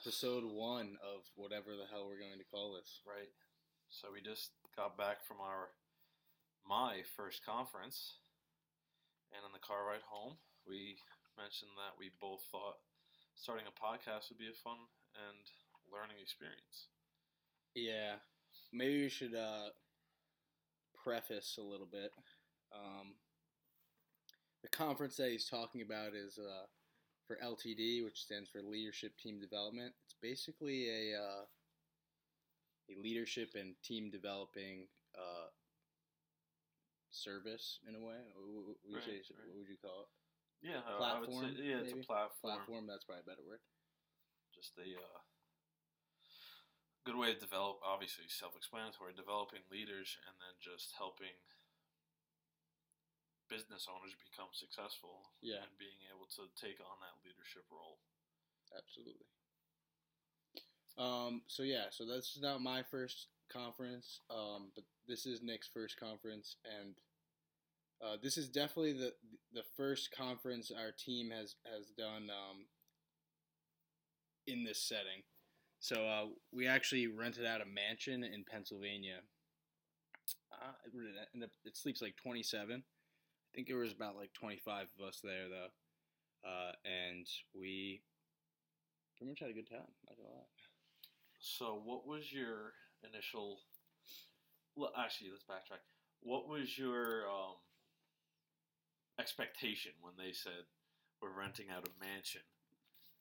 Episode 1 of whatever the hell we're going to call this. Right. So we just got back from my first conference, and on the car ride home, we mentioned that we both thought starting a podcast would be a fun and learning experience. Yeah. Maybe we should preface a little bit. The conference that he's talking about is for LTD, which stands for Leadership Team Development. It's basically a leadership and team developing service in a way. What would you call it? Yeah, platform. I would say, it's a platform. Platform, that's probably a better word. Just a good way to develop, obviously self-explanatory, developing leaders and then just helping business owners become successful and being able to take on that leadership role. Absolutely. So that's not my first conference, but this is Nick's first conference, and this is definitely the first conference our team has done in this setting. So we actually rented out a mansion in Pennsylvania. It sleeps like 27. I think there was about like 25 of us there, though, and we pretty much had a good time. Not gonna lie. So, what was your initial? Well, actually, let's backtrack. What was your expectation when they said we're renting out a mansion?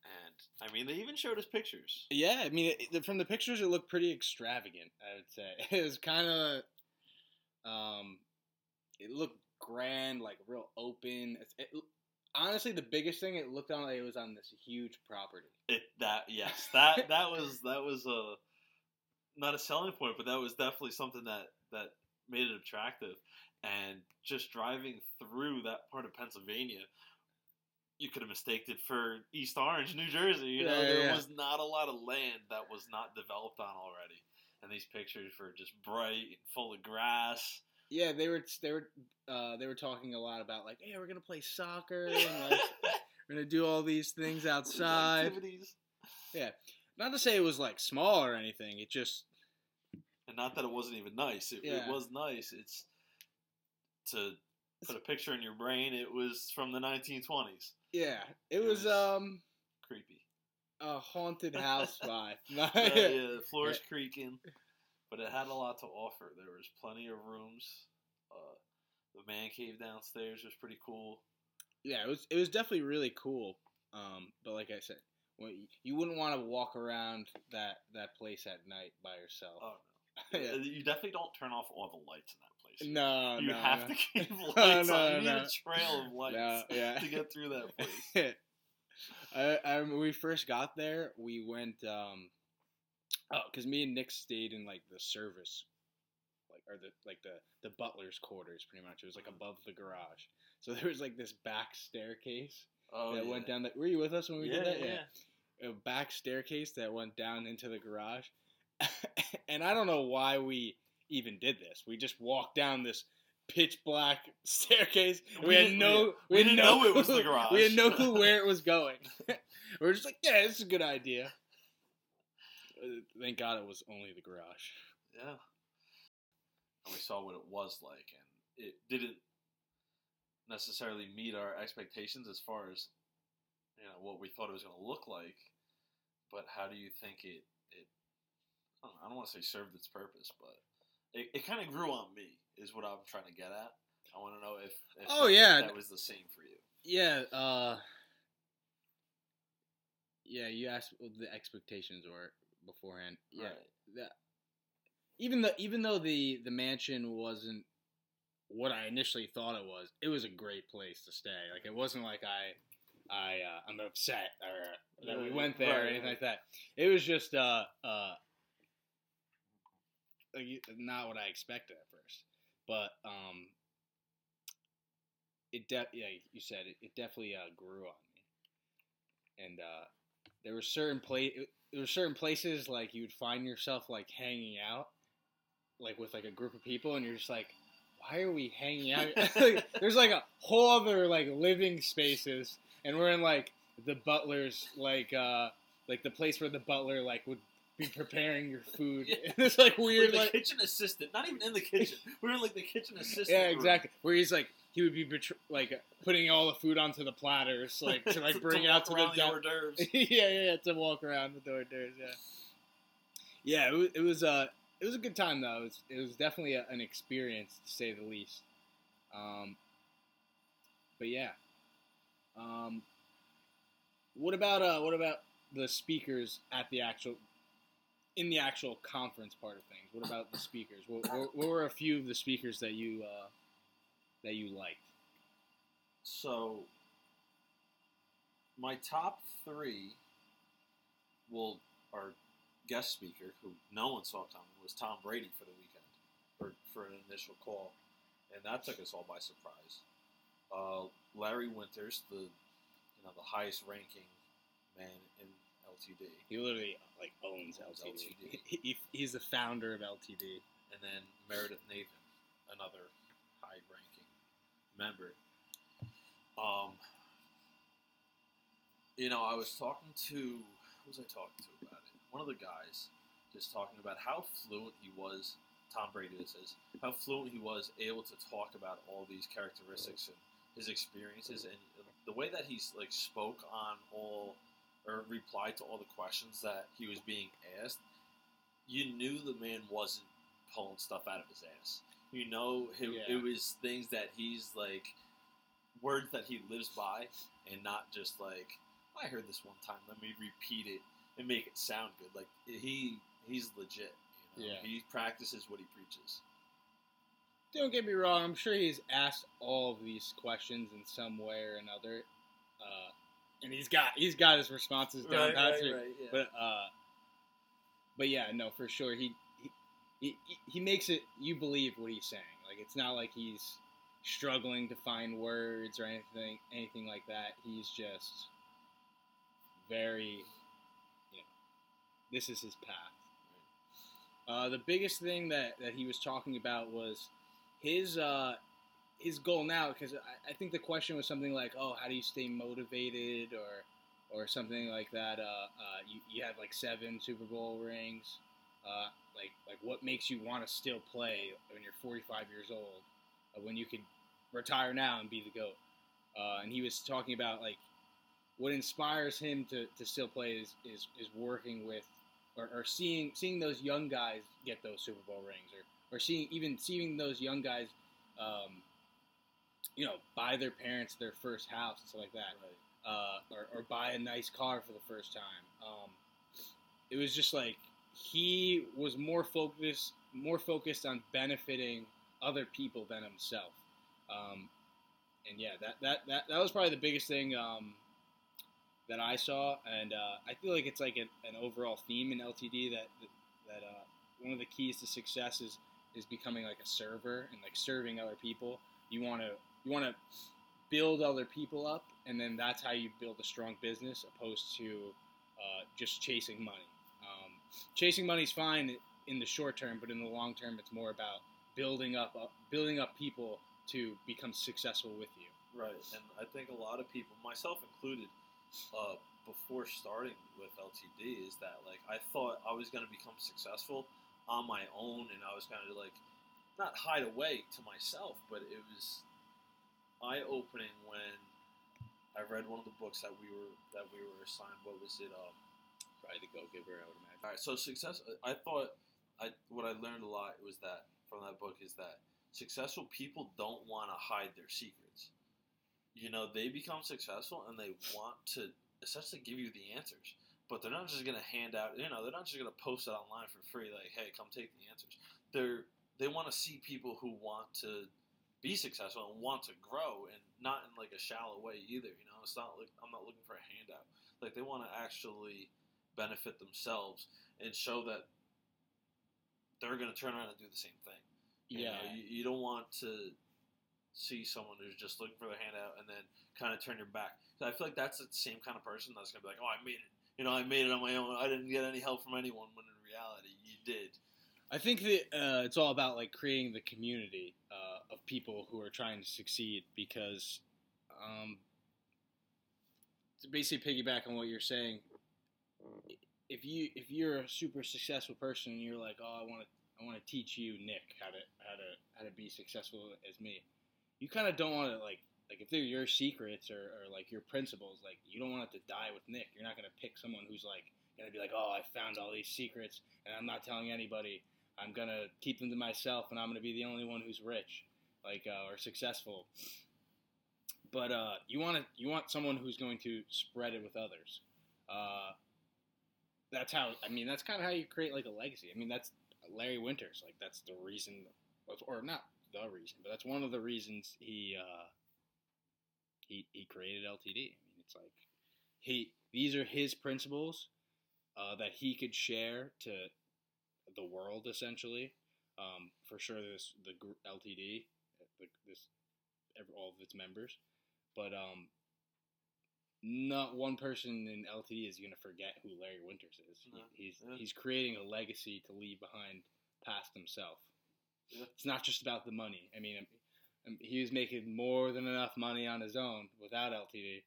And I mean, they even showed us pictures. Yeah, I mean, from the pictures, it looked pretty extravagant. I would say it was kind of it looked grand, like real open. Honestly, the biggest thing it looked on like it was on this huge property. That was a not a selling point, but that was definitely something that made it attractive. And just driving through that part of Pennsylvania, you could have mistaken it for East Orange, New Jersey. There was not a lot of land that was not developed on already, and these pictures were just bright and full of grass. Yeah, they were talking a lot about like, hey, we're gonna play soccer and like we're gonna do all these things outside. Activities. Yeah, not to say it was like small or anything. It just, and not that it wasn't even nice. It was nice. It's to put a picture in your brain. It was from the 1920s. Yeah, it was creepy. A haunted house vibe. The floors creaking. But it had a lot to offer. There was plenty of rooms. The man cave downstairs was pretty cool. Yeah, it was definitely really cool. But like I said, you wouldn't want to walk around that place at night by yourself. Oh, no. Yeah. You definitely don't turn off all the lights in that place. No, you have to keep lights on. You need a trail of lights to get through that place. When we first got there, we went... because me and Nick stayed in like the service, the butler's quarters. Pretty much, it was like above the garage. So there was like this back staircase went down. Were you with us when we did that? Yeah. A back staircase that went down into the garage, and I don't know why we even did this. We just walked down this pitch black staircase. We didn't know it was the garage. We had no clue where it was going. We were just like, yeah, this is a good idea. Thank God it was only the garage. Yeah. And we saw what it was like, and it didn't necessarily meet our expectations as far as, what we thought it was going to look like. But how do you think it I don't want to say served its purpose, but it kind of grew on me is what I'm trying to get at. I want to know if that was the same for you. Yeah, you asked what the expectations were beforehand. Yeah, right. Even though the mansion wasn't what I initially thought it was a great place to stay. Like it wasn't like I'm upset or that we went there or anything like that. It was just not what I expected at first. But you said it definitely grew on me, and there were certain places. There were certain places, like, you would find yourself, like, hanging out, like, with, like, a group of people, and you're just like, why are we hanging out? Like, there's, like, a whole other, like, living spaces, and we're in, like, the butler's, like, like the place where the butler like would be preparing your food. Yeah. It's like weird, like the kitchen assistant, not even in the kitchen. We were like the kitchen assistant. Yeah, exactly. Where he's like he would be like putting all the food onto the platters, like to like bring it out to the hors d'oeuvres. yeah, to walk around with the hors d'oeuvres. Yeah. It was a good time though. It was definitely an experience to say the least. But yeah. What about the speakers at the actual conference part of things? What about the speakers? What were a few of the speakers that you liked? So my top three are guest speaker who no one saw coming was Tom Brady for the weekend or for an initial call, and that took us all by surprise. Larry Winters, the highest ranking man in LTD. He literally like owns LTD. He's the founder of LTD. And then Meredith Nathan, another high ranking member. I was talking to about it? One of the guys just talking about how fluent he was. Tom Brady, this is how fluent he was, able to talk about all these characteristics and his experiences, and the way that he's like spoke on all or replied to all the questions that he was being asked. You knew the man wasn't pulling stuff out of his ass. It was things that he's like words that he lives by, and not just like I heard this one time. Let me repeat it and make it sound good. Like he's legit. Yeah. He practices what he preaches. Don't get me wrong. I'm sure he's asked all of these questions in some way or another, and he's got his responses down. Right, yeah. But yeah, no, for sure he makes it. You believe what he's saying. Like it's not like he's struggling to find words or anything like that. He's just very, this is his path. The biggest thing that he was talking about was his goal now, because I think the question was something like, oh, how do you stay motivated or something like that? You have like 7 Super Bowl rings. Like what makes you want to still play when you're 45 years old, when you could retire now and be the GOAT? And he was talking about like what inspires him to still play is working with, or seeing those young guys get those Super Bowl rings, or seeing those young guys, buy their parents their first house and stuff like that, right. Or buy a nice car for the first time. It was just like he was more focused on benefiting other people than himself, and yeah, that was probably the biggest thing. That I saw, and I feel like it's like an overall theme in LTD that one of the keys to success is becoming like a server and like serving other people. You want to build other people up, and then that's how you build a strong business, opposed to just chasing money. Chasing money's fine in the short term, but in the long term, it's more about building up people to become successful with you. Right, and I think a lot of people, myself included. Before starting with LTD is that like I thought I was going to become successful on my own, and I was kind of like not hide away to myself, but it was eye-opening when I read one of the books that we were assigned. What was it? Probably The Go-Giver, I would imagine. All right, so success. I thought what I learned a lot was that from that book is that successful people don't want to hide their secrets. They become successful and they want to essentially give you the answers, but they're not just going to hand out, they're not just going to post it online for free. Like, hey, come take the answers. They want to see people who want to be successful and want to grow, and not in like a shallow way either. It's not like I'm not looking for a handout. Like they want to actually benefit themselves and show that they're going to turn around and do the same thing. Yeah. You don't want to see someone who's just looking for their handout and then kind of turn your back. So I feel like that's the same kind of person that's going to be like, oh, I made it. I made it on my own. I didn't get any help from anyone, when in reality, you did. I think that it's all about, like, creating the community of people who are trying to succeed, because to basically piggyback on what you're saying, if you're a super successful person and you're like, oh, I want to teach you, Nick, how to be successful as me, you kind of don't want to like if they're your secrets or like your principles, like you don't want it to die with Nick. You're not going to pick someone who's like going to be like, oh, I found all these secrets and I'm not telling anybody. I'm going to keep them to myself and I'm going to be the only one who's rich, like, or successful. But you want someone who's going to spread it with others. That's kind of how you create like a legacy. I mean, that's Larry Winters. Like, that's the reason, or not the reason, but that's one of the reasons he created LTD. I mean, it's like these are his principles that he could share to the world, essentially. For sure, there's the group LTD, all of its members. But not one person in LTD is going to forget who Larry Winters is. No. He's creating a legacy to leave behind past himself. Yeah. It's not just about the money. I mean, he was making more than enough money on his own without LTD.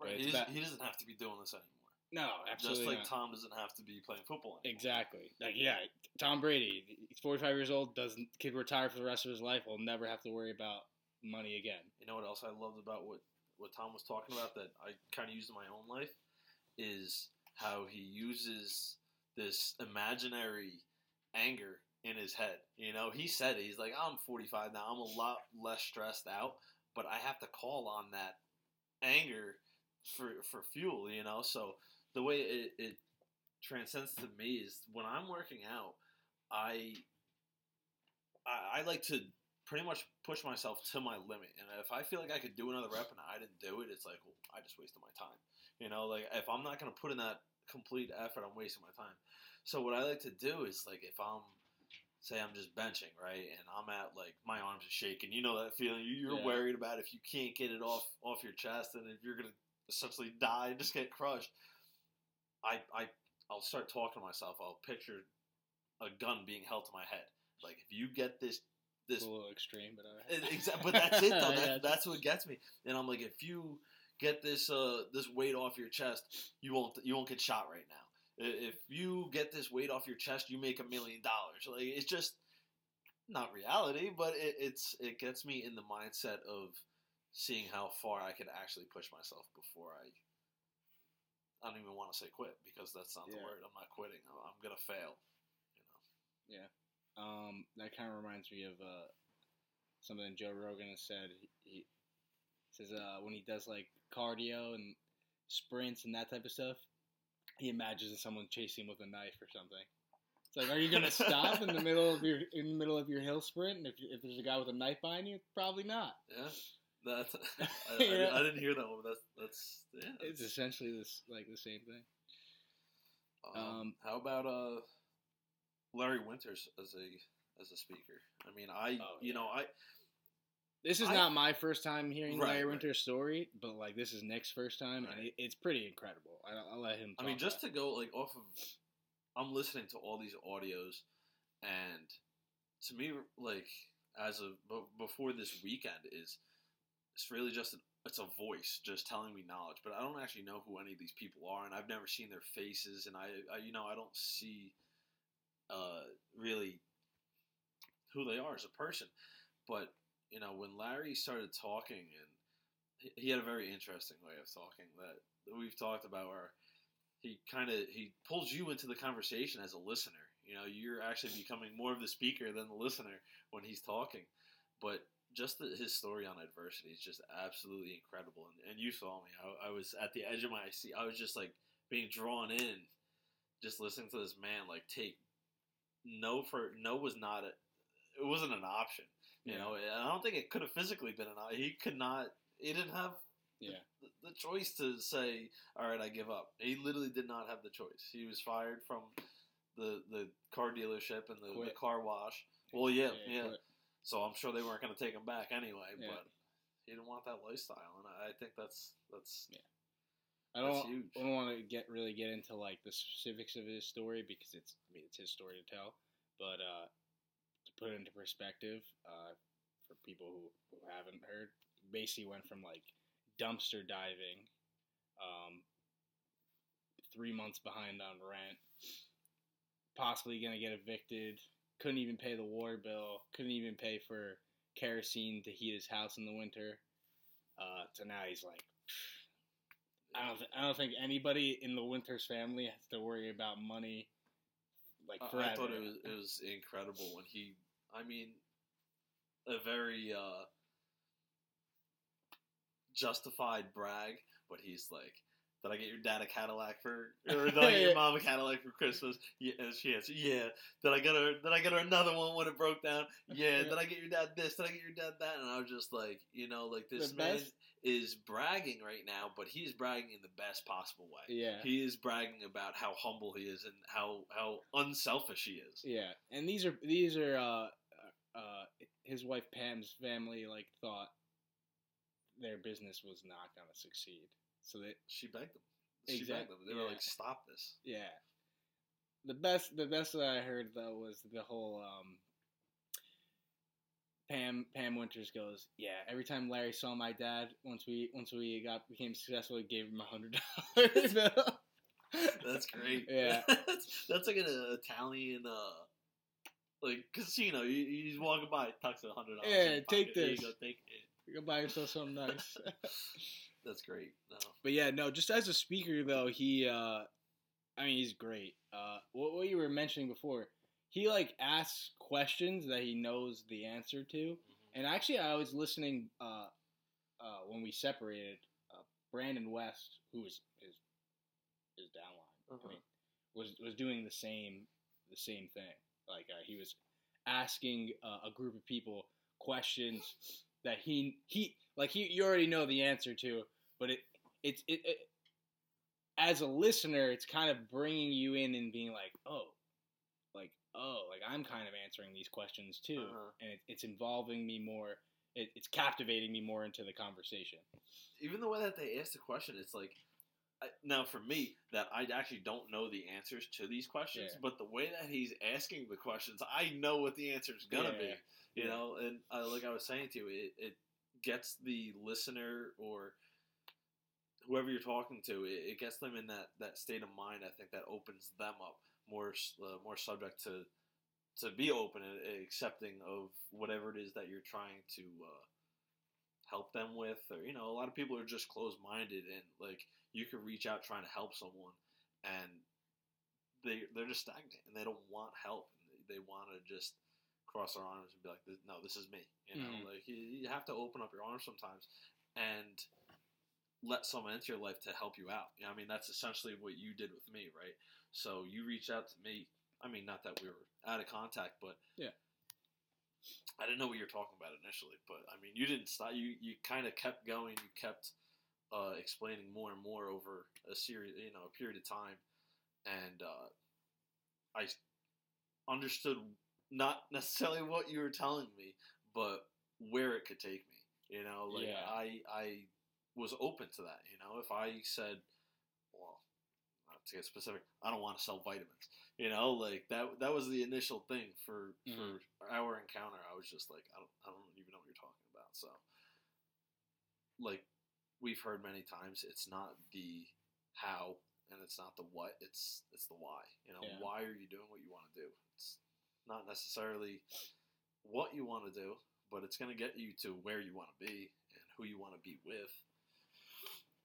Right. He doesn't have to be doing this anymore. No, absolutely not. Tom doesn't have to be playing football anymore. Exactly. Like, yeah, Tom Brady, he's 45 years old, could retire for the rest of his life, will never have to worry about money again. You know what else I loved about what Tom was talking about that I kind of used in my own life is how he uses this imaginary anger in his head. You know, he said it. He's like, I'm 45 now. I'm a lot less stressed out, but I have to call on that anger for fuel, you know? So the way it transcends to me is when I'm working out, I like to pretty much push myself to my limit. And if I feel like I could do another rep and I didn't do it, it's like, well, I just wasted my time. You know, like if I'm not going to put in that complete effort, I'm wasting my time. So what I like to do is like, if I'm just benching, right? And I'm at like, my arms are shaking, you know, that feeling you're worried about if you can't get it off your chest and if you're going to essentially die and just get crushed. I'll start talking to myself. I'll picture a gun being held to my head. Like if you get this a little extreme, but all right. But that's it though. That's what gets me. And I'm like, if you get this weight off your chest, you won't get shot right now. If you get this weight off your chest, you make $1 million. Like it's just not reality, but it gets me in the mindset of seeing how far I could actually push myself before I don't even want to say quit because that's not the word. I'm not quitting. I'm gonna fail. You know. Yeah. That kind of reminds me of something Joe Rogan has said. He says when he does like cardio and sprints and that type of stuff, he imagines someone chasing him with a knife or something. It's like, are you gonna stop in the middle of your hill sprint? And if there's a guy with a knife behind you, probably not. Yeah, I didn't hear that one. It's essentially the same thing. How about Larry Winters as a speaker? I mean, this is not my first time hearing Larry Winters' story, but like this is Nick's first time, and it's pretty incredible. I'll let him talk. I mean, just to go like off of, I'm listening to all these audios, and to me, like before this weekend is, it's really just it's a voice just telling me knowledge, but I don't actually know who any of these people are, and I've never seen their faces, and I don't see. Really who they are as a person. But, you know, when Larry started talking, and he had a very interesting way of talking that we've talked about where he pulls you into the conversation as a listener. You know, you're actually becoming more of the speaker than the listener when he's talking. But just his story on adversity is just absolutely incredible. And you saw me. I was at the edge of my seat. I was just, like, being drawn in, just listening to this man, like, take it wasn't an option, you know. I don't think it could have physically been an option. He didn't have the choice to say, all right, I give up. He literally did not have the choice. He was fired from the car dealership and the car wash. Well, yeah. So I'm sure they weren't going to take him back anyway, but he didn't want that lifestyle. And I think that's I don't want to really get into like the specifics of his story because it's his story to tell, but to put it into perspective for people who haven't heard, basically went from like dumpster diving, 3 months behind on rent, possibly going to get evicted, couldn't even pay the water bill, couldn't even pay for kerosene to heat his house in the winter. So now he's like, I don't think anybody in the Winters family has to worry about money like forever. I thought it was incredible when he, I mean, a very justified brag, but he's like, did I get your dad a Cadillac or did I get your mom a Cadillac for Christmas? Yeah, and she answered, yeah. Did I get her another one when it broke down? Yeah. Did I get your dad this? Did I get your dad that? And I was just like, you know, like this man is bragging right now, but he's bragging in the best possible way. Yeah. He is bragging about how humble he is and how unselfish he is. Yeah. And these are his wife Pam's family, like, thought their business was not going to succeed. So she begged them. She begged them. They were like, "Stop this." Yeah. The best that I heard though was the whole Pam Winters goes, "Yeah, every time Larry saw my dad, once we became successful, he gave him $100 bill." That's great. Yeah. That's like an Italian like casino. You just walking by, tucks $100. Yeah, take this. There you go, take it. You go buy yourself something nice. That's great. No. But yeah, no, just as a speaker though, he, I mean, he's great. What you were mentioning before, he like asks questions that he knows the answer to. Mm-hmm. And actually I was listening, when we separated, Brandon West, who was his downline, uh-huh. I mean, was doing the same thing. Like, he was asking a group of people questions that he you already know the answer to, but it as a listener, it's kind of bringing you in and being like, oh, I'm kind of answering these questions too, uh-huh. And it's involving me more. It's captivating me more into the conversation. Even the way that they ask the question, it's like, now for me, that I actually don't know the answers to these questions, yeah. But the way that he's asking the questions, I know what the answer is gonna be. You know, and like I was saying to you, it gets the listener or whoever you're talking to, it gets them in that state of mind. I think that opens them up more subject to be open and accepting of whatever it is that you're trying to help them with. Or, you know, a lot of people are just closed-minded, and like you can reach out trying to help someone, and they're just stagnant and they don't want help. They want to just cross their arms and be like, no, this is me. You know, mm-hmm. Like you have to open up your arms sometimes and let someone into your life to help you out. You know, I mean, that's essentially what you did with me, right? So you reached out to me. I mean, not that we were out of contact, but yeah, I didn't know what you were talking about initially, but I mean, you didn't stop. You kind of kept going. You kept explaining more and more over a period of time, and I understood. Not necessarily what you were telling me, but where it could take me, you know? Like, yeah. I was open to that, you know? If I said, well, not to get specific, I don't want to sell vitamins, you know? Like, that was the initial thing for our encounter. I was just like, I don't even know what you're talking about. So, like, we've heard many times, it's not the how and it's not the what, it's the why. You know, yeah. Why are you doing what you want to do? It's not necessarily what you want to do, but it's going to get you to where you want to be and who you want to be with.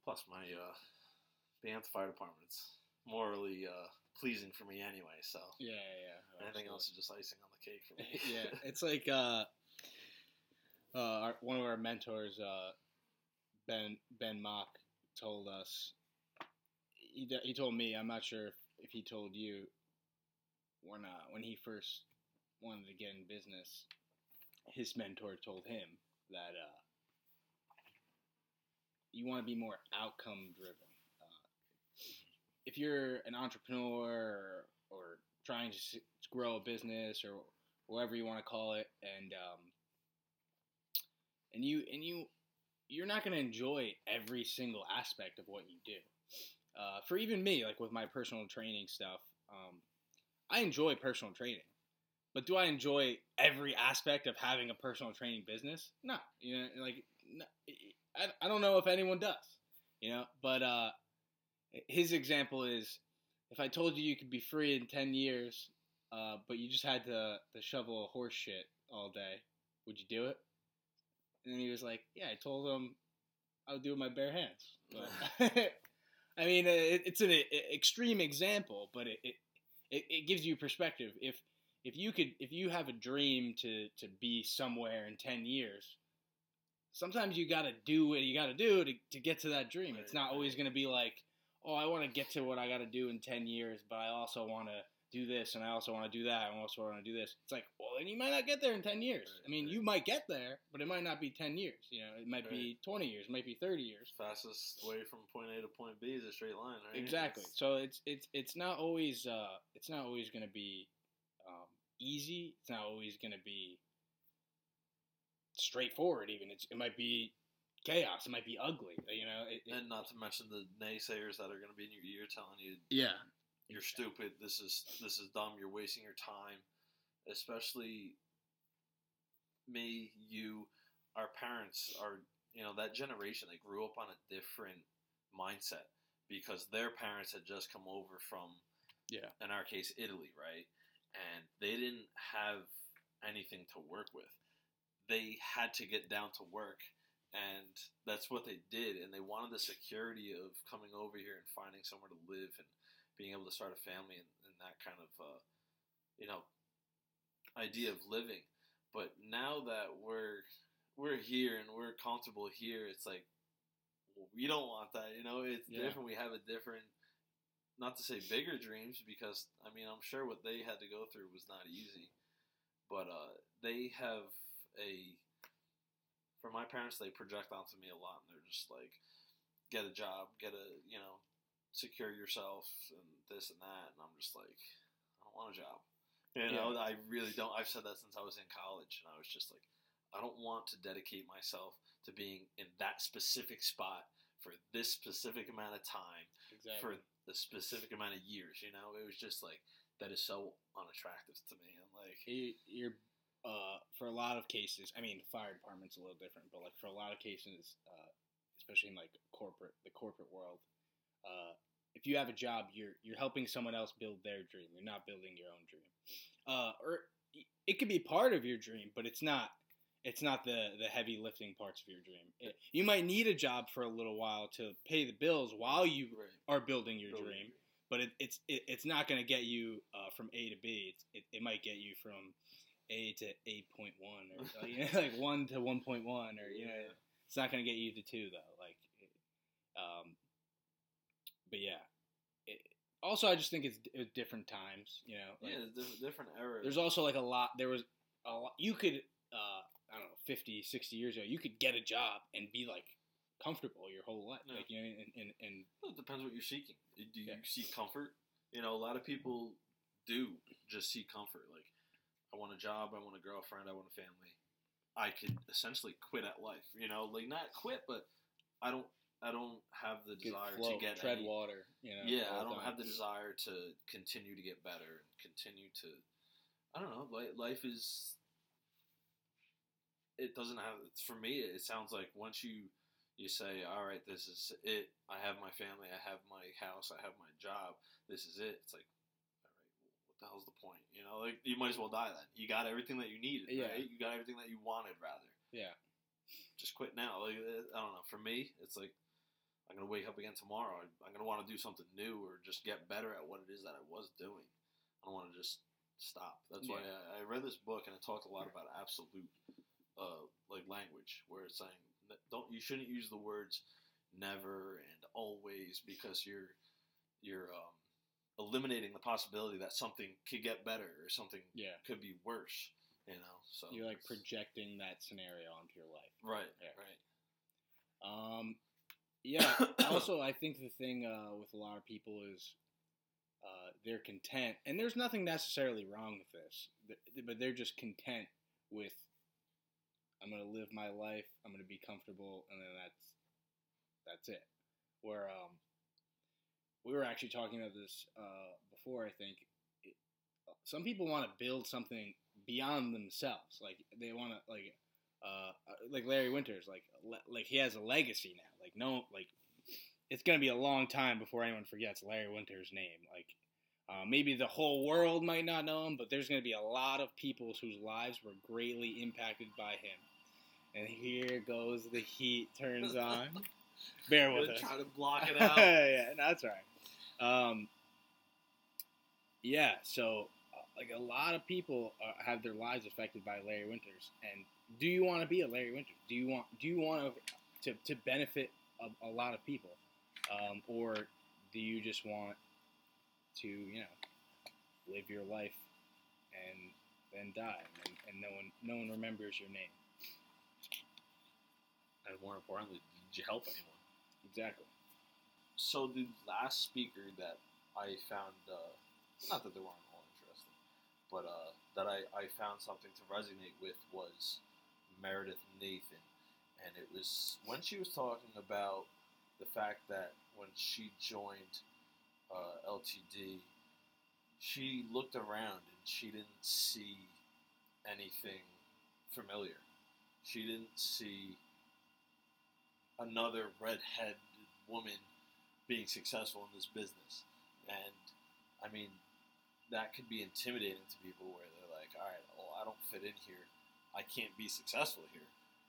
Plus, my Banff Fire Department's morally pleasing for me anyway, so yeah. Anything else is just icing on the cake for me. Yeah, it's like one of our mentors, Ben Mock, told us. He told me. I'm not sure if he told you. When he first wanted to get in business, his mentor told him that you want to be more outcome-driven. If you're an entrepreneur or trying to grow a business or whatever you want to call it, and you're not going to enjoy every single aspect of what you do. For even me, like with my personal training stuff. I enjoy personal training, but do I enjoy every aspect of having a personal training business? No, you know, like, no, I don't know if anyone does, you know, but his example is, if I told you you could be free in 10 years, but you just had to shovel horse shit all day, would you do it? And then he was like, yeah, I told him I would do it with my bare hands. But I mean, it's an extreme example, but it gives you perspective. If you have a dream to be somewhere in 10 years, sometimes you got to do what you got to do to get to that dream. It's not always going to be like, oh, I want to get to what I got to do in 10 years, but I also want to do this, and I also want to do that, and I also want to do this. It's like, well, then you might not get there in 10 years. Right, I mean, you might get there, but it might not be 10 years. You know, it might be 20 years, it might be 30 years. Fastest way from point A to point B is a straight line, right? Exactly. So it's not always going to be easy. It's not always going to be straightforward. Even it might be chaos. It might be ugly. You know, and not to mention the naysayers that are going to be in your ear telling you, yeah, you're stupid, this is dumb, you're wasting your time. Especially me, you, our parents, that generation that grew up on a different mindset because their parents had just come over from, in our case, Italy, right? And they didn't have anything to work with. They had to get down to work, and that's what they did. And they wanted the security of coming over here and finding somewhere to live and being able to start a family and that kind of, idea of living. But now that we're here and we're comfortable here, it's like, well, we don't want that. You know, it's different. We have a different, not to say bigger dreams, because, I mean, I'm sure what they had to go through was not easy. But they have for my parents, they project onto me a lot, and they're just like, get a job, secure yourself and this and that, and I'm just like, I don't want a job. I really don't. I've said that since I was in college, and I was just like, I don't want to dedicate myself to being in that specific spot for this specific amount of time, for the specific amount of years, It was just like, that is so unattractive to me. I'm like... for a lot of cases, I mean, the fire department's a little different, but like for a lot of cases, especially in like the corporate world, if you have a job, you're helping someone else build their dream. You're not building your own dream, or it could be part of your dream, but it's not the heavy lifting parts of your dream. You might need a job for a little while to pay the bills while you are building your dream, but it's not going to get you from A to B. It might get you from A to 8.1 or like 1 to 1.1 or it's not going to get you to 2 though. Like, but yeah, I just think it's different times, Like, different eras. There's also like there was a lot. You could, 50, 60 years ago, you could get a job and be like comfortable your whole life. Yeah. Like, and well, it depends what you're seeking. Do you seek comfort? A lot of people do just seek comfort. Like, I want a job. I want a girlfriend. I want a family. I could essentially quit at life. Like not quit, but I don't have the desire to get tread water. I don't have the desire to continue to get better and continue to. I don't know. Life is. It doesn't have for me. It sounds like once you say, "All right, this is it. I have my family. I have my house. I have my job. This is it." It's like, all right, what the hell's the point? Like you might as well die then. You got everything that you needed. Yeah. Right? You got everything that you wanted. Rather. Yeah. Just quit now. Like, I don't know. For me, it's like. I'm going to wake up again tomorrow. I'm going to want to do something new or just get better at what it is that I was doing. I don't want to just stop. That's why I read this book and it talked a lot about absolute language, where it's saying you shouldn't use the words never and always because you're eliminating the possibility that something could get better or something could be worse, So you're like projecting that scenario onto your life. Right, yeah. Right. Yeah. Also, I think the thing with a lot of people is they're content, and there's nothing necessarily wrong with this, but they're just content with, I'm going to live my life, I'm going to be comfortable, and then that's it. Where we were actually talking about this before, I think. Some people want to build something beyond themselves. Like, they want to, like Larry Winters, like he has a legacy now. Like no, like it's going to be a long time before anyone forgets Larry Winters' name. Like, maybe the whole world might not know him, but there's going to be a lot of people whose lives were greatly impacted by him. And here goes the heat turns on. Bear with us. Try to block it out. Yeah, no, that's all right. Yeah, so like a lot of people have their lives affected by Larry Winters. And do you want to be a Larry Winters? Do you want to benefit a lot of people, or do you just want to, you know, live your life and then die, and no one remembers your name? And more importantly, did you help anyone? Exactly. So the last speaker that I found, not that they weren't all interesting, but that I found something to resonate with was Meredith Nathan. And it was when she was talking about the fact that when she joined LTD, she looked around and she didn't see anything familiar. She didn't see another redheaded woman being successful in this business. And, I mean, that could be intimidating to people where they're like, all right, well, I don't fit in here. I can't be successful here.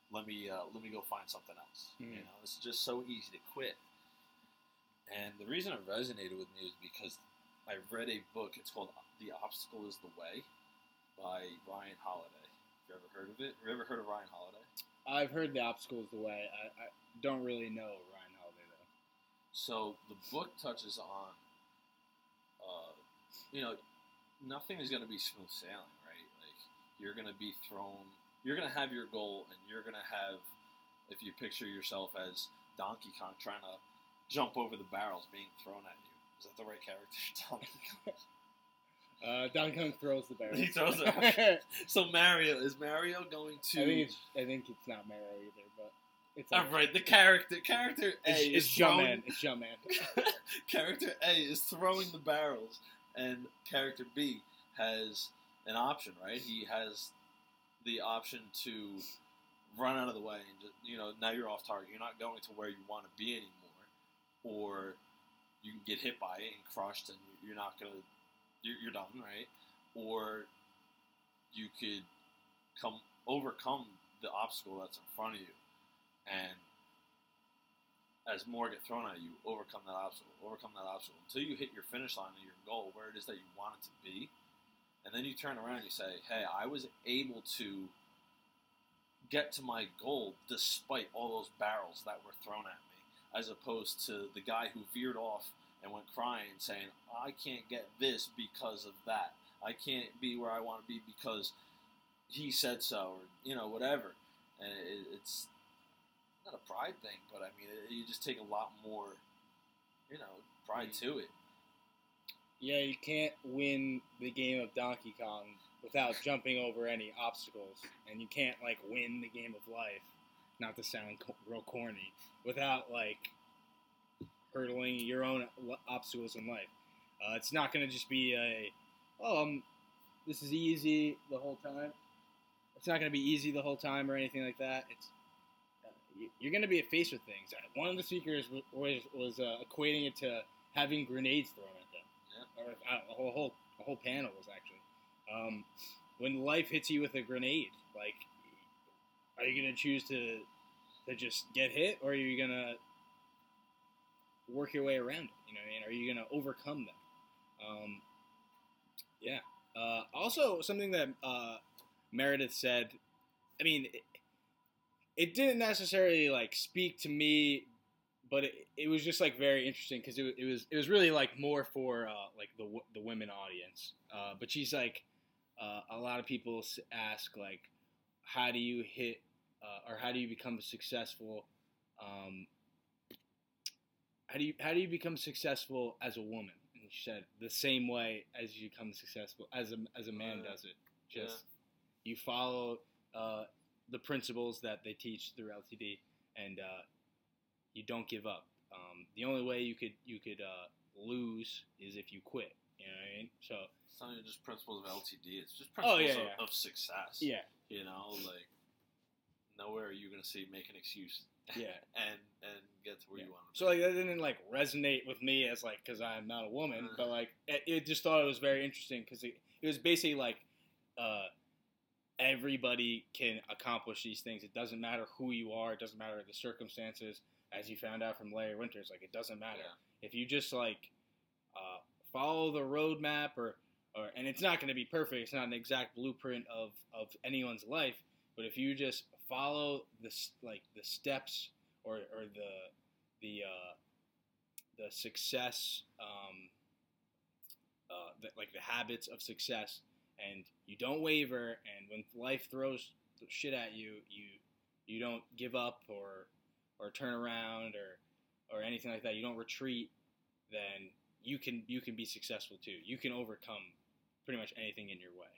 Let me go find something else. Mm. You know, it's just so easy to quit. And the reason it resonated with me is because I read a book. It's called The Obstacle is the Way by Ryan Holiday. You ever heard of it? Have you ever heard of Ryan Holiday? I've heard The Obstacle is the Way. I don't really know Ryan Holiday, though. So the book touches on, you know, nothing is going to be smooth sailing, right? Like, you're going to be thrown... You're going to have your goal, and you're going to have, if you picture yourself as Donkey Kong trying to jump over the barrels being thrown at you. Is that the right character, Donkey Kong? Donkey Kong throws the barrels. He throws it. So Mario, is Mario going to... I think it's not Mario either, but... It's all right, the character A is throwing... It's Jumpman. Character A is throwing the barrels, and character B has an option, right? He has... the option to run out of the way and just, you know, now you're off target. You're not going to where you want to be anymore, or you can get hit by it and crushed, and you're not gonna, you're done, right? Or you could overcome the obstacle that's in front of you, and as more get thrown at you, overcome that obstacle until you hit your finish line and your goal, where it is that you want it to be. And then you turn around and you say, hey, I was able to get to my goal despite all those barrels that were thrown at me, as opposed to the guy who veered off and went crying saying, I can't get this because of that. I can't be where I want to be because he said so, or, you know, whatever. And it's not a pride thing, but, I mean, you just take a lot more, you know, pride to it. Yeah, you can't win the game of Donkey Kong without jumping over any obstacles, and you can't, like, win the game of life, not to sound real corny, without, like, hurdling your own obstacles in life. It's not going to just be this is easy the whole time. It's not going to be easy the whole time or anything like that. It's you're going to be faced with things. One of the speakers was equating it to having grenades thrown at them. Or a whole panel was actually. When life hits you with a grenade, like, are you gonna choose to just get hit, or are you gonna work your way around it? You know what I mean? Are you gonna overcome that? Yeah. Also, something that Meredith said. I mean, it didn't necessarily like speak to me. But it was just like very interesting because it was really like more for like the women audience. But she's like a lot of people ask like, how do you hit or how do you become successful? How do you become successful as a woman? And she said the same way as you become successful as a man does it. Just you follow the principles that they teach through LTD and. You don't give up. The only way you could lose is if you quit. You know what I mean? So it's not even just principles of LTD. It's just principles of success. Yeah. You know, like nowhere are you gonna see make an excuse Yeah. and get to where you want to be. So, like, that didn't, like, resonate with me as, like, because I'm not a woman, but, like, it just thought it was very interesting because it was basically, like, everybody can accomplish these things. It doesn't matter who you are. It doesn't matter the circumstances, as you found out from Larry Winters. Like, it doesn't matter. Yeah. If you just, like, follow the roadmap or and it's not going to be perfect. It's not an exact blueprint of anyone's life. But if you just follow the steps or the success, the habits of success, and you don't waver, and when life throws shit at you, you don't give up or turn around or anything like that. You don't retreat. Then you can be successful too. You can overcome pretty much anything in your way.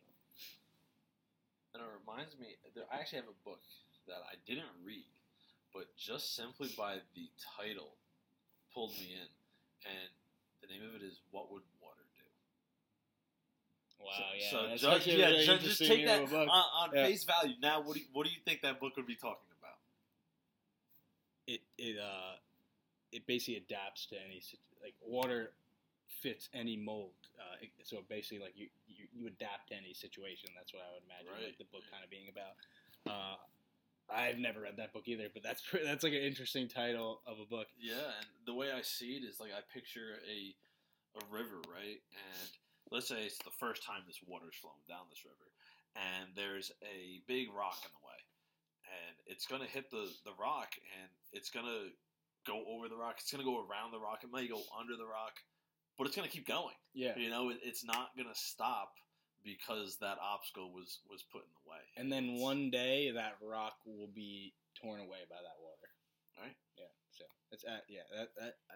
And it reminds me, I actually have a book that I didn't read, but just simply by the title pulled me in. And the name of it is What Would Water Do? Wow, yeah. So just take that on face value. Now, what do you think that book would be talking about? It basically adapts to any, like, water fits any mold, so basically, like, you adapt to any situation. That's what I would imagine, right, like the book kind of being about. I've never read that book either, but that's like an interesting title of a book. Yeah, and the way I see it is, like, I picture a river, right? And let's say it's the first time this water's flowing down this river, and there's a big rock in the way, and it's gonna hit the rock, and it's gonna go over the rock, it's gonna go around the rock, it might go under the rock. But it's going to keep going. Yeah. You know, it's not going to stop because that obstacle was put in the way. And then one day that rock will be torn away by that water. All right. Yeah. So it's that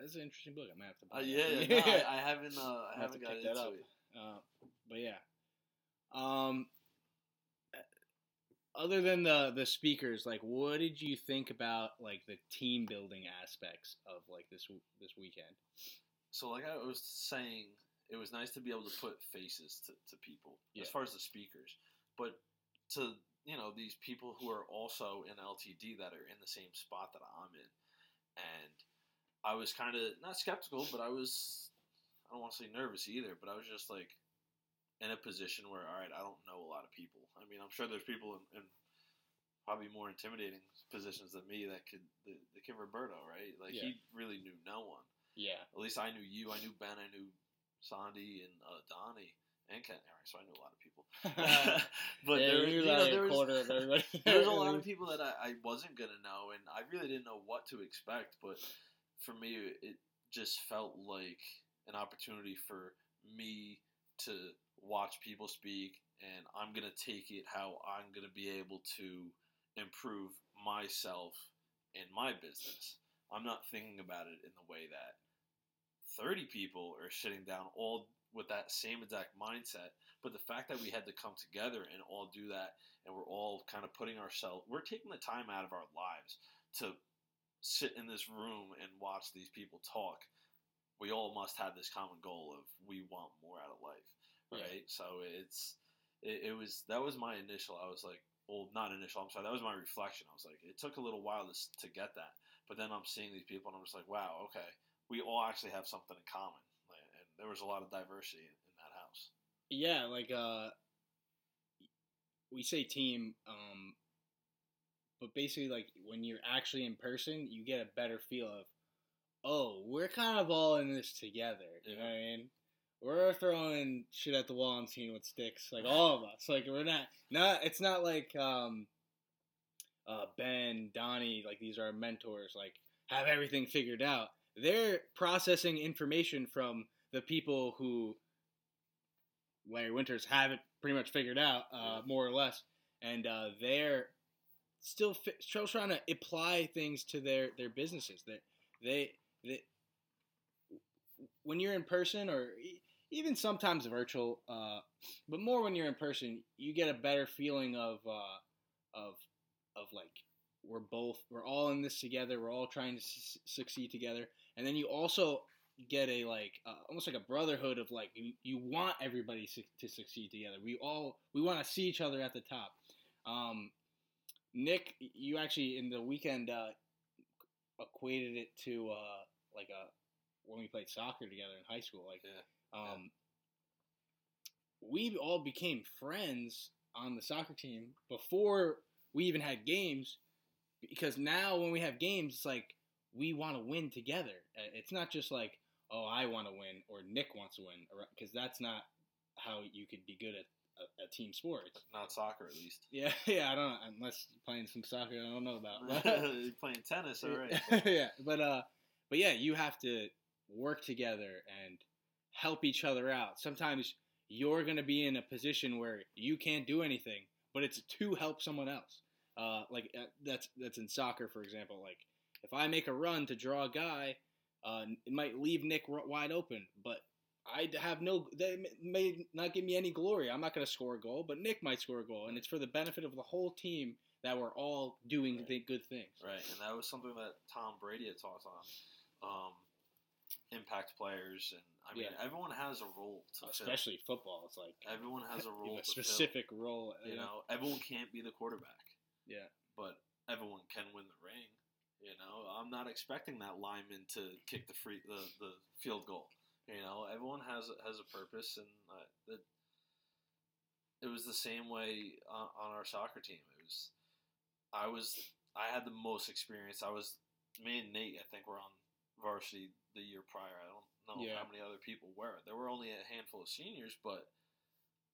is an interesting book. I might have to buy it. I haven't got into it. But yeah. Other than the speakers, like, what did you think about, like, the team building aspects of, like, this weekend? So, like I was saying, it was nice to be able to put faces to people, as far as the speakers. But to, you know, these people who are also in LTD that are in the same spot that I'm in. And I was kind of, not skeptical, but I don't want to say nervous either, but I was just, like, in a position where, all right, I don't know a lot of people. I mean, I'm sure there's people in probably more intimidating positions than me that could, the kid Roberto, right? Like, he really knew no one. Yeah. At least I knew you. I knew Ben. I knew Sandy and Donnie and Ken. All right, so I knew a lot of people. But there was a lot of people that I wasn't going to know, and I really didn't know what to expect. But for me, it just felt like an opportunity for me to watch people speak, and I'm going to take it how I'm going to be able to improve myself and my business. I'm not thinking about it in the way that 30 people are sitting down all with that same exact mindset. But the fact that we had to come together and all do that, and we're all kind of putting ourselves – we're taking the time out of our lives to sit in this room and watch these people talk. We all must have this common goal of we want more out of life, right? Yeah. So that was my reflection. I was like, it took a little while to get that. But then I'm seeing these people, and I'm just like, wow, okay, we all actually have something in common. And there was a lot of diversity in that house. Yeah, like, we say team, but basically, like, when you're actually in person, you get a better feel of, oh, we're kind of all in this together. You know what I mean? We're throwing shit at the wall and seeing what sticks, like, all of us. Like, we're not it's not like, Ben, Donnie, like, these are mentors, like, have everything figured out. They're processing information from the people who, Larry Winters, have it pretty much figured out, more or less. And they're still trying to apply things to their businesses. They when you're in person, or even sometimes virtual, but more when you're in person, you get a better feeling of like, we're all in this together. We're all trying to succeed together. And then you also get a, like, almost like a brotherhood of, like, you want everybody to succeed together. We want to see each other at the top. Nick, you actually in the weekend, equated it to like a when we played soccer together in high school. Like, we all became friends on the soccer team before we even had games, because now when we have games, it's like we want to win together. It's not just like, oh, I want to win or Nick wants to win, because that's not how you could be good at a team sport. Not soccer, at least. Yeah, I don't know. Unless you're playing some soccer, I don't know about. You're playing tennis, all right. Yeah, but yeah, you have to work together and help each other out. Sometimes you're going to be in a position where you can't do anything, but it's to help someone else. That's in soccer, for example. Like, if I make a run to draw a guy, it might leave Nick wide open, but they may not give me any glory. I'm not going to score a goal, but Nick might score a goal, and it's for the benefit of the whole team that we're all doing good things. Right, and that was something that Tom Brady had taught on impact players, and I mean everyone has a role to especially fill. Football. It's like everyone has a role, a specific to fill. Role. You know, everyone can't be the quarterback. Yeah, but everyone can win the ring. You know, I'm not expecting that lineman to kick the field goal. You know, everyone has a purpose, and it was the same way on our soccer team. I had the most experience. Me and Nate, I think, were on varsity the year prior. I don't know how many other people were. There were only a handful of seniors, but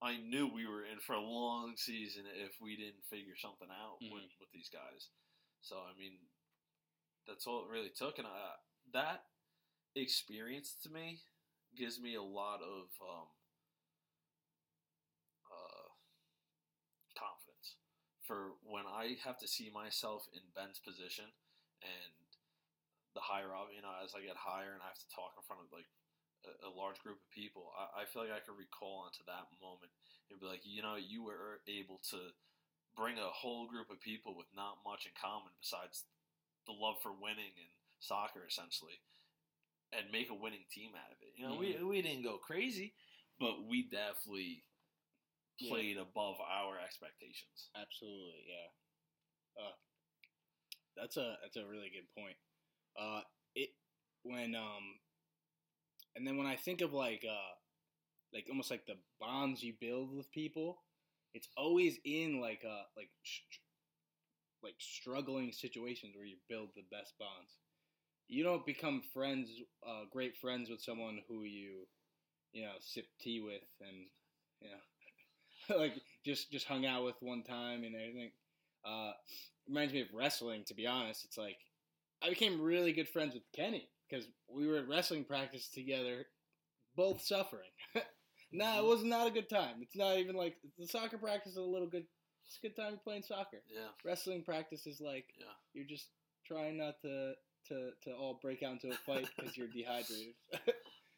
I knew we were in for a long season if we didn't figure something out with these guys. So, I mean, that's all it really took, and that experience to me gives me a lot of confidence for when I have to see myself in Ben's position, and the higher up, you know, as I get higher and I have to talk in front of like a large group of people, I feel like I can recall onto that moment and be like, you know, you were able to bring a whole group of people with not much in common besides the love for winning and soccer, essentially, and make a winning team out of it. You know, we didn't go crazy, but we definitely played above our expectations. Absolutely, yeah. That's a really good point. And then when I think of like almost like the bonds you build with people, it's always in like struggling situations where you build the best bonds. You don't become great friends with someone who you know, sip tea with and, you know, like just hung out with one time and everything. Reminds me of wrestling, to be honest. It's like, I became really good friends with Kenny because we were at wrestling practice together, both suffering. It was not a good time. It's not even like the soccer practice is it's a good time playing soccer. Yeah. Wrestling practice is like, you're just trying not to all break out into a fight because you're dehydrated.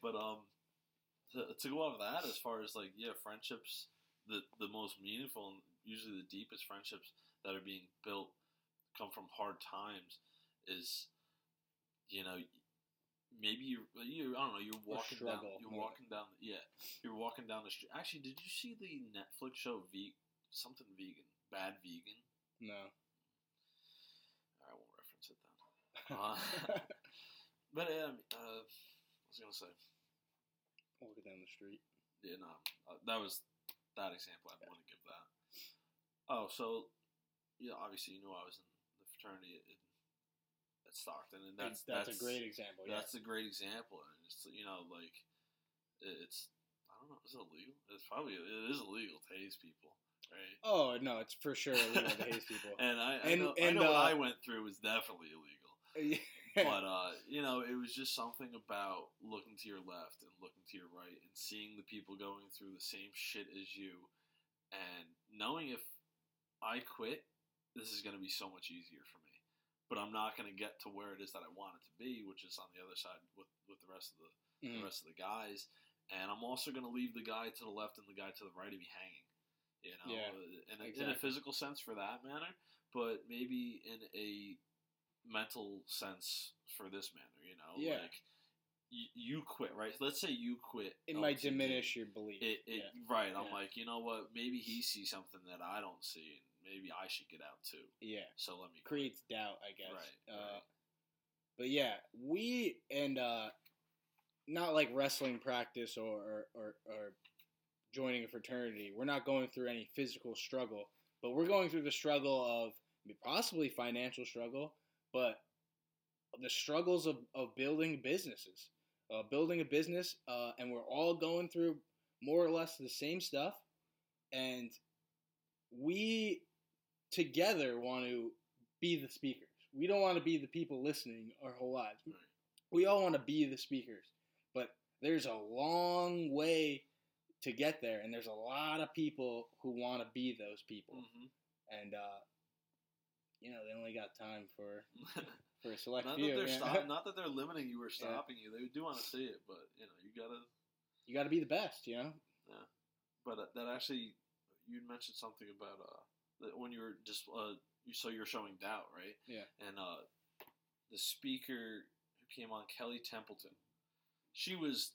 But to go off of that, as far as like, friendships, the most meaningful and usually the deepest friendships that are being built come from hard times. Is, you know, maybe you I don't know, you're walking down the street. Actually, did you see the Netflix show something vegan, Bad Vegan? No. I won't reference it then. But I was gonna say, walking down the street. Yeah, no, that was that example. I want to give that. Oh, so obviously you knew I was in the fraternity at Stockton, and that's a great example. Yeah. That's a great example, and it's, you know, like it's I don't know, is it illegal? It is illegal to haze people. Right. Oh no, it's for sure illegal to haze people. And I know what I went through was definitely illegal. But, you know, it was just something about looking to your left and looking to your right and seeing the people going through the same shit as you and knowing if I quit, this is going to be so much easier for me. But I'm not going to get to where it is that I want it to be, which is on the other side with the rest of the rest of the guys. And I'm also going to leave the guy to the left and the guy to the right of me hanging, you know, in a physical sense for that matter, but maybe in a mental sense for this manner, you know, like you quit, right? Let's say you quit. It might diminish your belief. Right. Yeah. I'm like, you know what? Maybe he sees something that I don't see, and maybe I should get out too. Yeah. So let me quit. Creates doubt, I guess. Right. But yeah, we and not like wrestling practice or joining a fraternity. We're not going through any physical struggle, but we're going through the struggle of possibly financial struggle, but the struggles of building businesses, building a business, and we're all going through more or less the same stuff. And we together want to be the speakers. We don't want to be the people listening our whole lives. We all want to be the speakers, but there's a long way to get there, and there's a lot of people who want to be those people. Mm-hmm. And, you know, they only got time for a select not few. That not that they're limiting you or stopping you. They do want to see it, but, you know, you gotta be the best, you know? Yeah. But that actually, you mentioned something about that when you were just, so you were showing doubt, right? Yeah. And the speaker who came on, Kelly Templeton, she was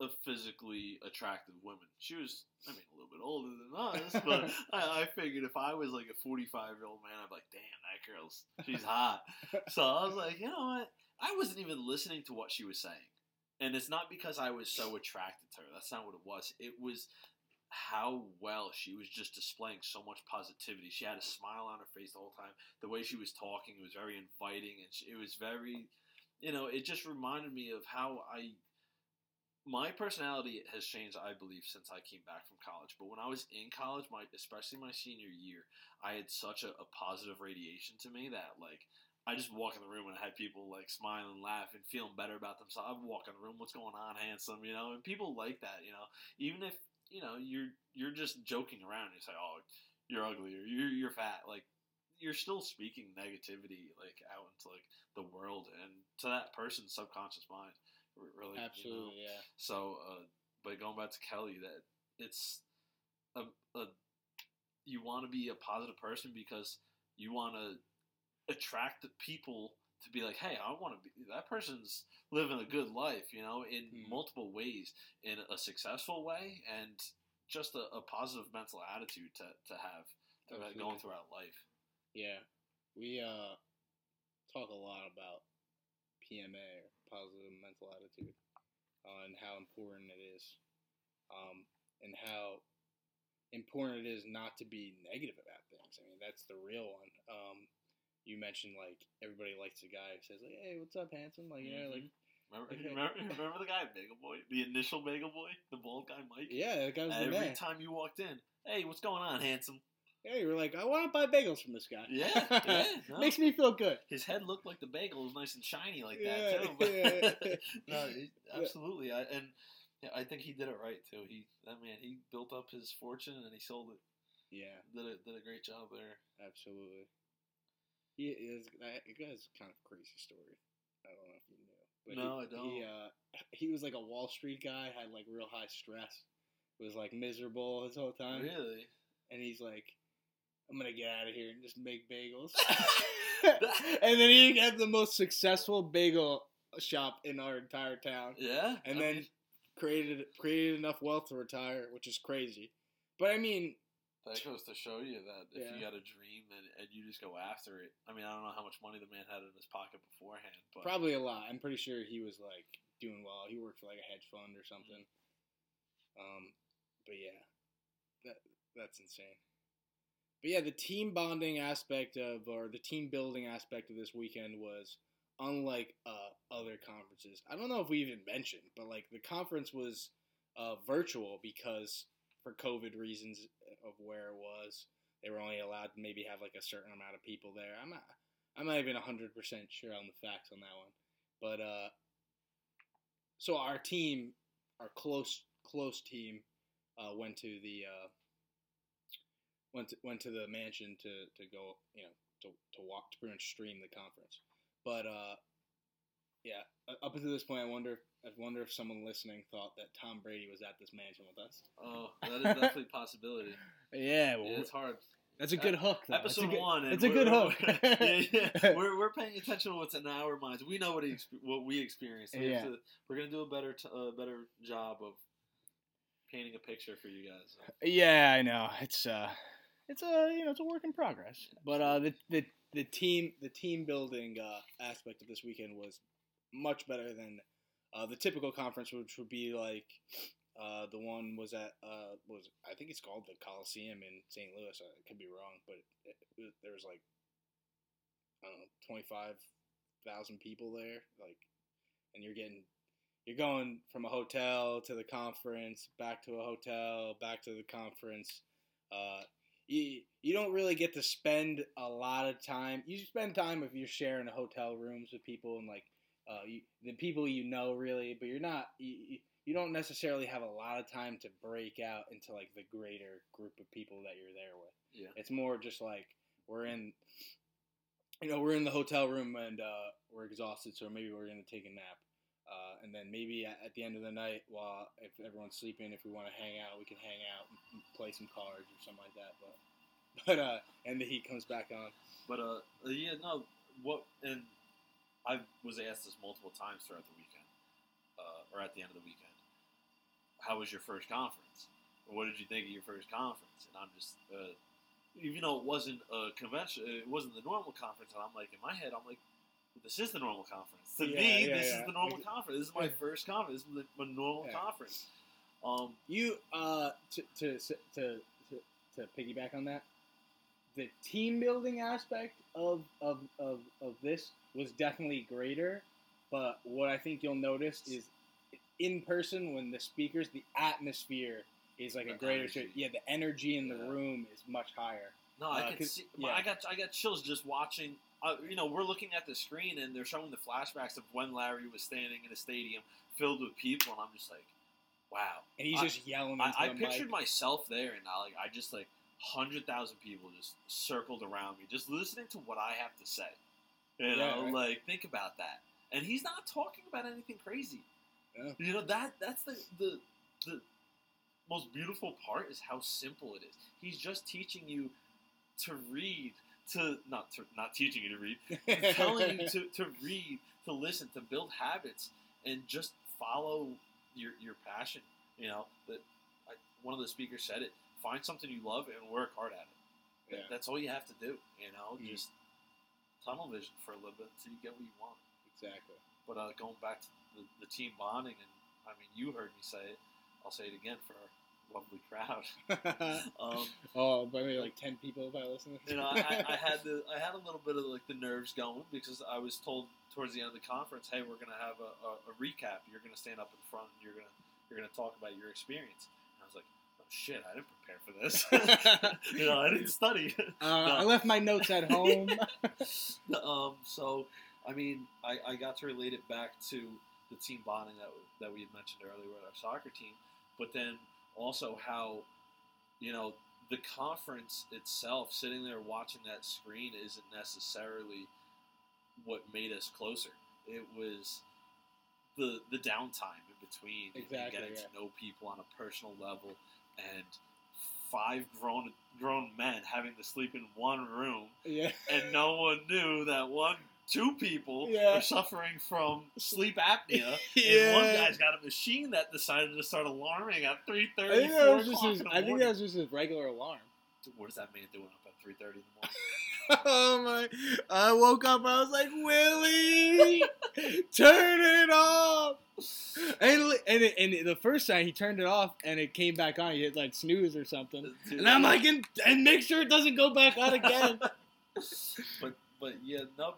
a physically attractive woman. She was, I mean, a little bit older than us, but I figured if I was like a 45-year-old man, I'd be like, damn, that girl's, she's hot. So I was like, you know what? I wasn't even listening to what she was saying. And it's not because I was so attracted to her. That's not what it was. It was how well she was just displaying so much positivity. She had a smile on her face the whole time. The way she was talking, it was very inviting, and it was very, you know, it just reminded me of how my personality has changed, I believe, since I came back from college. But when I was in college, especially my senior year, I had such a positive radiation to me that, like, I just walk in the room and I had people like smiling, laughing, feeling better about themselves. I'd walk in the room, what's going on, handsome, you know? And people like that, you know, even if, you know, you're just joking around and you say, oh, you're ugly or you're fat. Like, you're still speaking negativity, like, out into, like, the world and to that person's subconscious mind. Really. Absolutely, you know? Yeah. So, but going back to Kelly, that it's you want to be a positive person because you want to attract the people to be like, hey, I want to be, that person's living a good life, you know, in multiple ways, in a successful way, and just a positive mental attitude to have going throughout life. Yeah. We talk a lot about PMA, or positive mental attitude, and how important it is, and how important it is not to be negative about things. I mean, that's the real one. You mentioned, like, everybody likes a guy who says, like, hey, what's up, handsome? Like, you know, like... Remember the guy, Bagel Boy? The initial Bagel Boy? The bald guy, Mike? Yeah, that guy was the man. Every time you walked in, hey, what's going on, handsome? Yeah, you were like, I want to buy bagels from this guy. Yeah. No. Makes me feel good. His head looked like the bagel was nice and shiny like that, too. No, absolutely. Yeah. I think he did it right, too. He built up his fortune and he sold it. Yeah. Did a great job there. Absolutely. He has kind of a crazy story. I don't know if you knew. But I don't. He was like a Wall Street guy, had like real high stress, was like miserable his whole time. Really? And he's like, I'm going to get out of here and just make bagels. And then he had the most successful bagel shop in our entire town. Yeah? And then created enough wealth to retire, which is crazy. But I mean... that goes to show you that if you got a dream and you just go after it. I mean, I don't know how much money the man had in his pocket beforehand. But probably a lot. I'm pretty sure he was, like, doing well. He worked for, like, a hedge fund or something. Mm-hmm. But, yeah. That's insane. But, yeah, the team bonding aspect of, or the team building aspect of this weekend was unlike other conferences. I don't know if we even mentioned, but, like, the conference was virtual because for COVID reasons of where it was, they were only allowed to maybe have, like, a certain amount of people there. I'm not even 100% sure on the facts on that one. But, so our team, our close team, went to the, went to the mansion to go, you know, to walk, to pretty much stream the conference. But, yeah, up until this point, I wonder if someone listening thought that Tom Brady was at this mansion with us. Oh, that is definitely a possibility. Yeah, well, it's hard. That's a good hook, though. Episode 1. It's a good hook. Yeah. We're paying attention to what's in our minds. We know what we experienced. Yeah. We're gonna do a better job of painting a picture for you guys. So. Yeah, I know. It's a work in progress. But the the team building aspect of this weekend was much better than the typical conference, which would be like the one was at I think it's called the Coliseum in St. Louis. I could be wrong, but there was like, I don't know, 25,000 people there, like, and you're going from a hotel to the conference, back to a hotel, back to the conference. You don't really get to spend a lot of time. You spend time if you're sharing hotel rooms with people and like the people you know, really, but you're not. You don't necessarily have a lot of time to break out into like the greater group of people that you're there with. Yeah, it's more just like we're in the hotel room and we're exhausted, so maybe we're gonna take a nap. And then maybe at the end of the night, while if everyone's sleeping, if we want to hang out, we can hang out and play some cards or something like that. But and the heat comes back on. But yeah, no. What, and I was asked this multiple times throughout the weekend, or at the end of the weekend. How was your first conference? What did you think of your first conference? And I'm just, even though it wasn't a convention, it wasn't the normal conference. And I'm like, in my head, I'm like, this is the normal conference. To me, this is the normal conference. This is my first conference. This is my normal conference. You to piggyback on that, the team building aspect of this was definitely greater. But what I think you'll notice is in person when the speakers, the atmosphere is like a greater. Yeah, the energy in the room is much higher. No, I can see. Yeah. I got chills just watching. We're looking at the screen and they're showing the flashbacks of when Larry was standing in a stadium filled with people, and I'm just like, wow. And he's just yelling. I pictured myself there, and I just 100,000 people just circled around me, just listening to what I have to say. Think about that. And he's not talking about anything crazy. Yeah. You know, that's the most beautiful part is how simple it is. He's just teaching you to read. Not teaching you to read, telling you to read, to listen, to build habits, and just follow your passion. You know, one of the speakers said it: find something you love and work hard at it. Yeah. That's all you have to do. You know, just tunnel vision for a little bit until you get what you want. Exactly. But going back to the team bonding, and I mean, you heard me say it. I'll say it again for our lovely crowd. Maybe like 10 people if I listen to this. You know, I had a little bit of like the nerves going because I was told towards the end of the conference, hey, we're gonna have a recap. You're gonna stand up in front and you're gonna talk about your experience. And I was like, oh shit, I didn't prepare for this. You know, I didn't study. I left my notes at home. So I mean, I got to relate it back to the team bonding that we had mentioned earlier with our soccer team, but then also how, you know, the conference itself, sitting there watching that screen isn't necessarily what made us closer. It was the downtime in between, exactly, and getting to know people on a personal level, and 5 grown men having to sleep in one room, and no one knew that 2 people are suffering from sleep apnea, and one guy's got a machine that decided to start alarming at 3:30. I think that was just his regular alarm. What does that man doing up at 3:30 in the morning? Oh my! I woke up. I was like, Willie, turn it off. And the first time he turned it off, and it came back on. He hit like snooze or something, and I'm like, and make sure it doesn't go back on again. But yeah, no.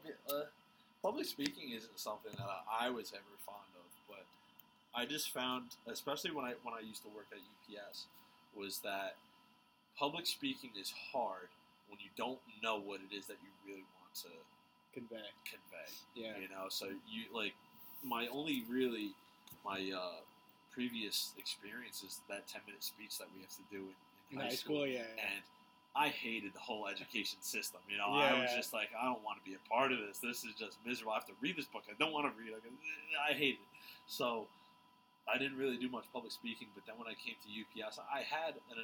Public speaking isn't something that I was ever fond of. But I just found, especially when I used to work at UPS, was that public speaking is hard when you don't know what it is that you really want to convey. Yeah. You know, so you like my previous experience is that 10-minute speech that we have to do in high school. And I hated the whole education system, you know. Yeah. I was just like, I don't want to be a part of this. This is just miserable. I have to read this book. I don't want to read it. I hate it. So I didn't really do much public speaking. But then when I came to UPS, I had a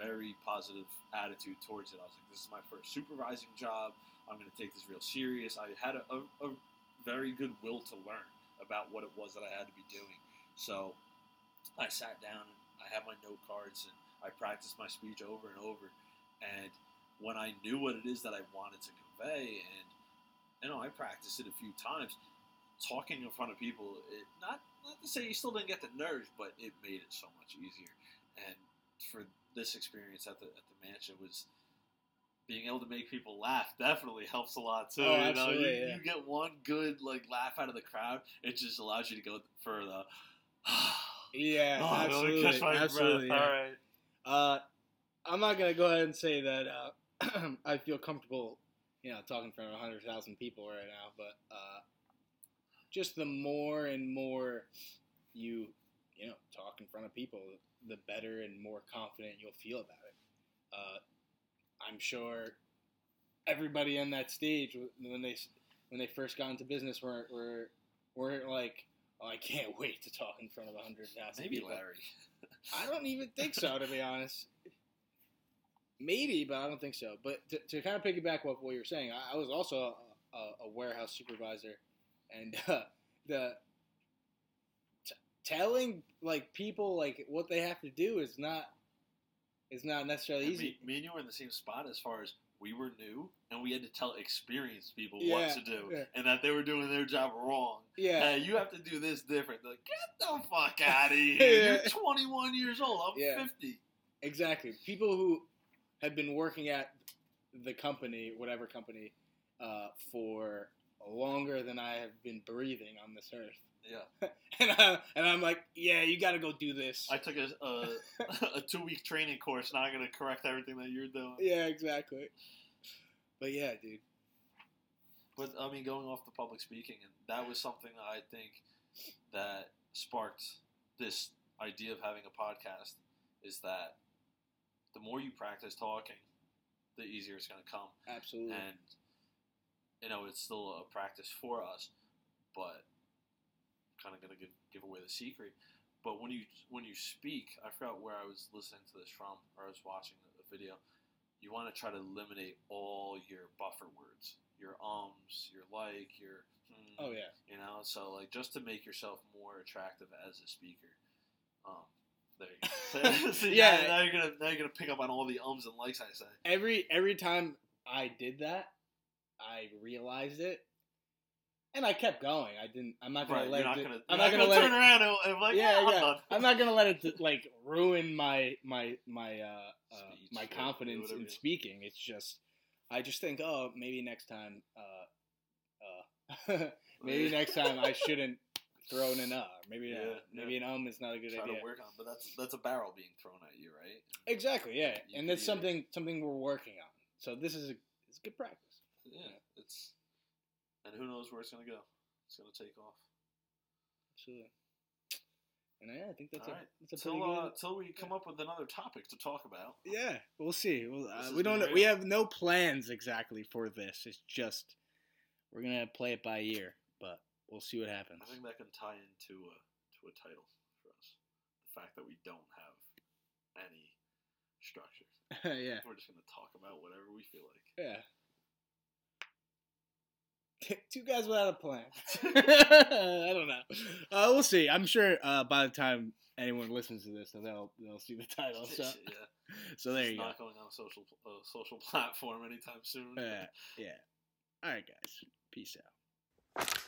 very positive attitude towards it. I was like, this is my first supervising job. I'm going to take this real serious. I had a very good will to learn about what it was that I had to be doing. So I sat down and I had my note cards and I practiced my speech over and over, and when I knew what it is that I wanted to convey. And you know, I practiced it a few times. Talking in front of people, it, not to say you still didn't get the nerves, but it made it so much easier. And for this experience at the mansion was being able to make people laugh definitely helps a lot too. Oh, you know, you get one good laugh out of the crowd, it just allows you to go for the absolutely. All right. I'm not gonna go ahead and say that I feel comfortable, talking in front of 100,000 people right now, but just the more and more you talk in front of people, the better and more confident you'll feel about it. I'm sure everybody on that stage when they first got into business were like, "Oh, I can't wait to talk in front of 100,000." Maybe people. Larry. I don't even think so, to be honest. Maybe, but I don't think so. But to kind of piggyback off what you were saying, I was also a warehouse supervisor, and telling people what they have to do is not necessarily easy. Me and you were in the same spot as far as we were new, and we had to tell experienced people what to do, and that they were doing their job wrong. Yeah, hey, you have to do this different. They're like, get the fuck out of here! You're 21 years old. I'm 50. Exactly. People who have been working at the company, whatever company, for longer than I have been breathing on this earth. Yeah, and I'm like, you got to go do this. I took a 2-week training course. Now I'm gonna correct everything that you're doing. Yeah, exactly. But yeah, dude. But I mean, going off the public speaking, and that was something that I think that sparked this idea of having a podcast. Is that the more you practice talking, the easier it's gonna come. Absolutely. And it's still a practice for us, but. Kind of going to give away the secret, but when you speak, I forgot where I was listening to this from, or I was watching a video. You want to try to eliminate all your buffer words, your ums, your like, your So just to make yourself more attractive as a speaker. There you go. So now you're gonna pick up on all the ums and likes I say. Every time I did that, I realized it. And I kept going. I'm not gonna let it. I'm not gonna turn around and I'm not gonna let it ruin my confidence in speaking. It's just, I just think, maybe next time, maybe next time I shouldn't throw in an Maybe maybe an is not a good idea. To work on, but that's a barrel being thrown at you, right? Exactly. Yeah, and that's something we're working on. So this is it's good practice. Yeah, it's. And who knows where it's going to go. It's going to take off. Absolutely. And I think that's all right. That's a pretty good... Until we come up with another topic to talk about. Yeah, we'll see. We don't. We have no plans exactly for this. It's just we're going to play it by ear, but we'll see what happens. I think that can tie into to a title for us. The fact that we don't have any structure. Yeah. We're just going to talk about whatever we feel like. Yeah. Two guys without a plan. I don't know. We'll see. I'm sure by the time anyone listens to this, they'll see the title. So, so there you go. It's not going on a social platform anytime soon. Yeah. All right, guys. Peace out.